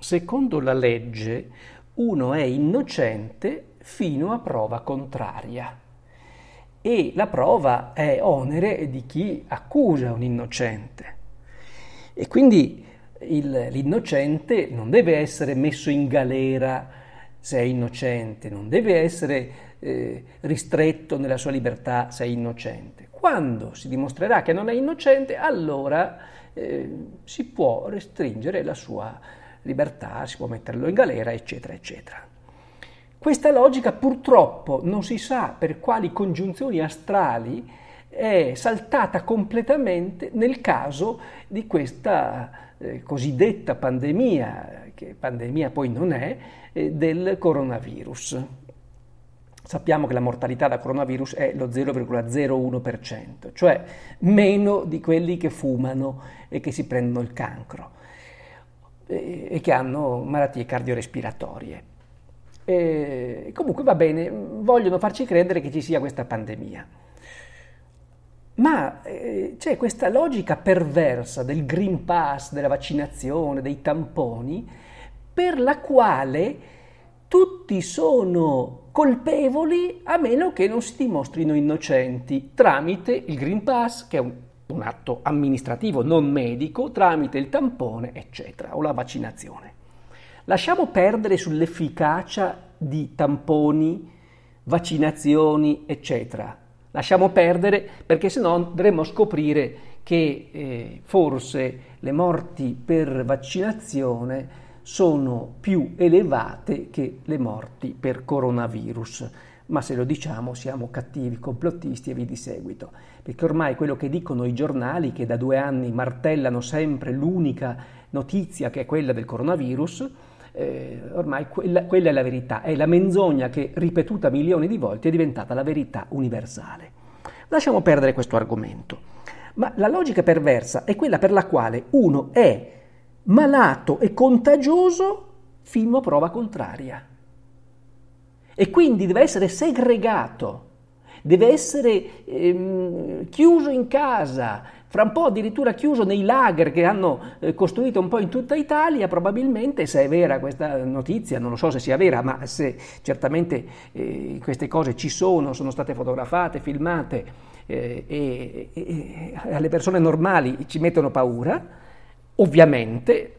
Secondo la legge, uno è innocente fino a prova contraria, e la prova è onere di chi accusa un innocente, e quindi l'innocente non deve essere messo in galera se è innocente, non deve essere ristretto nella sua libertà se è innocente. Quando si dimostrerà che non è innocente, allora si può restringere la sua libertà, si può metterlo in galera, eccetera, eccetera. Questa logica purtroppo non si sa per quali congiunzioni astrali è saltata completamente nel caso di questa cosiddetta pandemia, che pandemia poi non è, del coronavirus. Sappiamo che la mortalità da coronavirus è lo 0,01%, cioè meno di quelli che fumano e che si prendono il cancro e che hanno malattie cardiorespiratorie. Comunque va bene, vogliono farci credere che ci sia questa pandemia. Ma c'è questa logica perversa del Green Pass, della vaccinazione, dei tamponi, per la quale tutti sono colpevoli a meno che non si dimostrino innocenti, tramite il Green Pass, che è un atto amministrativo non medico, tramite il tampone, eccetera, o la vaccinazione. Lasciamo perdere sull'efficacia di tamponi, vaccinazioni, eccetera. Lasciamo perdere, perché sennò andremo a scoprire che forse le morti per vaccinazione sono più elevate che le morti per coronavirus. Ma se lo diciamo siamo cattivi, complottisti e via di seguito, perché ormai quello che dicono i giornali, che da 2 anni martellano sempre l'unica notizia che è quella del coronavirus, ormai quella è la verità, è la menzogna che, ripetuta milioni di volte, è diventata la verità universale. Lasciamo perdere questo argomento. Ma la logica perversa è quella per la quale uno è malato e contagioso fino a prova contraria, e quindi deve essere segregato, deve essere chiuso in casa, fra un po' addirittura chiuso nei lager che hanno costruito un po' in tutta Italia, probabilmente, se è vera questa notizia, non lo so se sia vera, ma se certamente queste cose ci sono state fotografate, filmate, e alle persone normali ci mettono paura, ovviamente,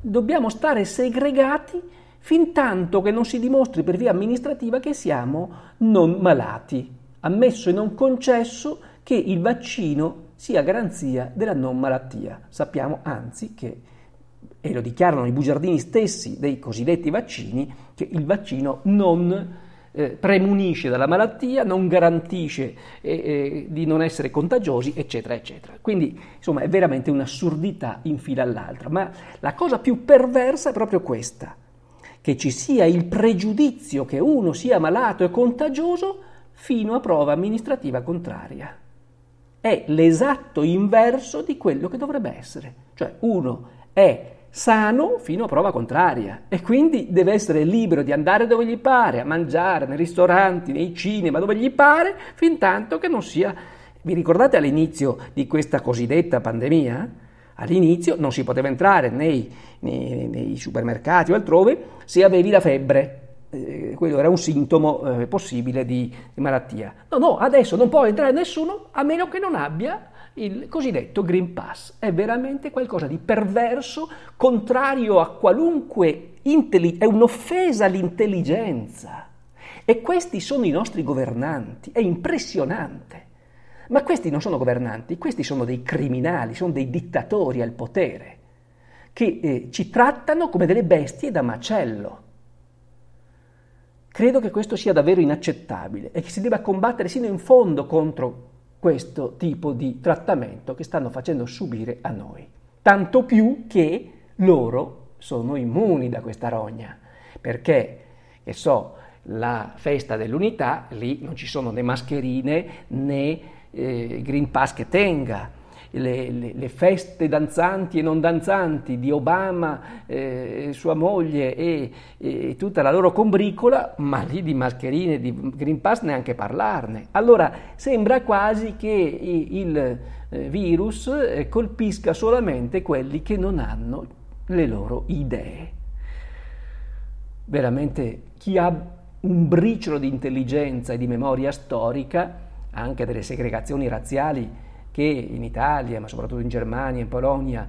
dobbiamo stare segregati fin tanto che non si dimostri per via amministrativa che siamo non malati, ammesso e non concesso che il vaccino sia garanzia della non malattia. Sappiamo anzi che, e lo dichiarano i bugiardini stessi dei cosiddetti vaccini, che il vaccino non premunisce dalla malattia, non garantisce di non essere contagiosi, eccetera, eccetera. Quindi, insomma, è veramente un'assurdità in fila all'altra. Ma la cosa più perversa è proprio questa: che ci sia il pregiudizio che uno sia malato e contagioso fino a prova amministrativa contraria. È l'esatto inverso di quello che dovrebbe essere. Cioè, uno è sano fino a prova contraria e quindi deve essere libero di andare dove gli pare, a mangiare, nei ristoranti, nei cinema, dove gli pare, fin tanto che non sia... Vi ricordate all'inizio di questa cosiddetta pandemia? All'inizio non si poteva entrare nei supermercati o altrove se avevi la febbre, quello era un sintomo possibile di malattia. No, adesso non può entrare nessuno a meno che non abbia il cosiddetto Green Pass. È veramente qualcosa di perverso, contrario a qualunque è un'offesa all'intelligenza. E questi sono i nostri governanti, è impressionante. Ma questi non sono governanti, questi sono dei criminali, sono dei dittatori al potere, che ci trattano come delle bestie da macello. Credo che questo sia davvero inaccettabile e che si debba combattere sino in fondo contro questo tipo di trattamento che stanno facendo subire a noi. Tanto più che loro sono immuni da questa rogna, perché, che so, la festa dell'unità, lì non ci sono né mascherine né Green Pass che tenga. Le feste danzanti e non danzanti di Obama, sua moglie e tutta la loro combricola, ma lì di mascherine, di Green Pass neanche parlarne. Allora sembra quasi che il virus colpisca solamente quelli che non hanno le loro idee. Veramente chi ha un briciolo di intelligenza e di memoria storica, anche delle segregazioni razziali, che in Italia, ma soprattutto in Germania, in Polonia,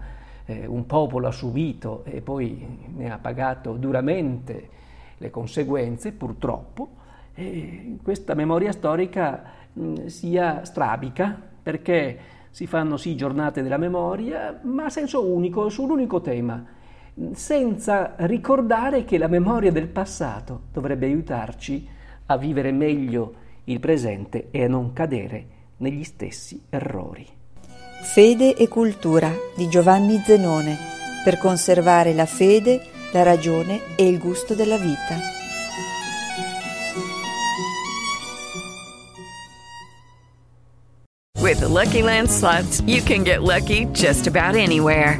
un popolo ha subito e poi ne ha pagato duramente le conseguenze, purtroppo, questa memoria storica sia strabica, perché si fanno sì giornate della memoria, ma a senso unico, su un unico tema, senza ricordare che la memoria del passato dovrebbe aiutarci a vivere meglio il presente e a non cadere negli stessi errori. Fede e cultura di Giovanni Zenone, per conservare la fede, la ragione e il gusto della vita. With the Lucky Land Slots, you can get lucky just about anywhere.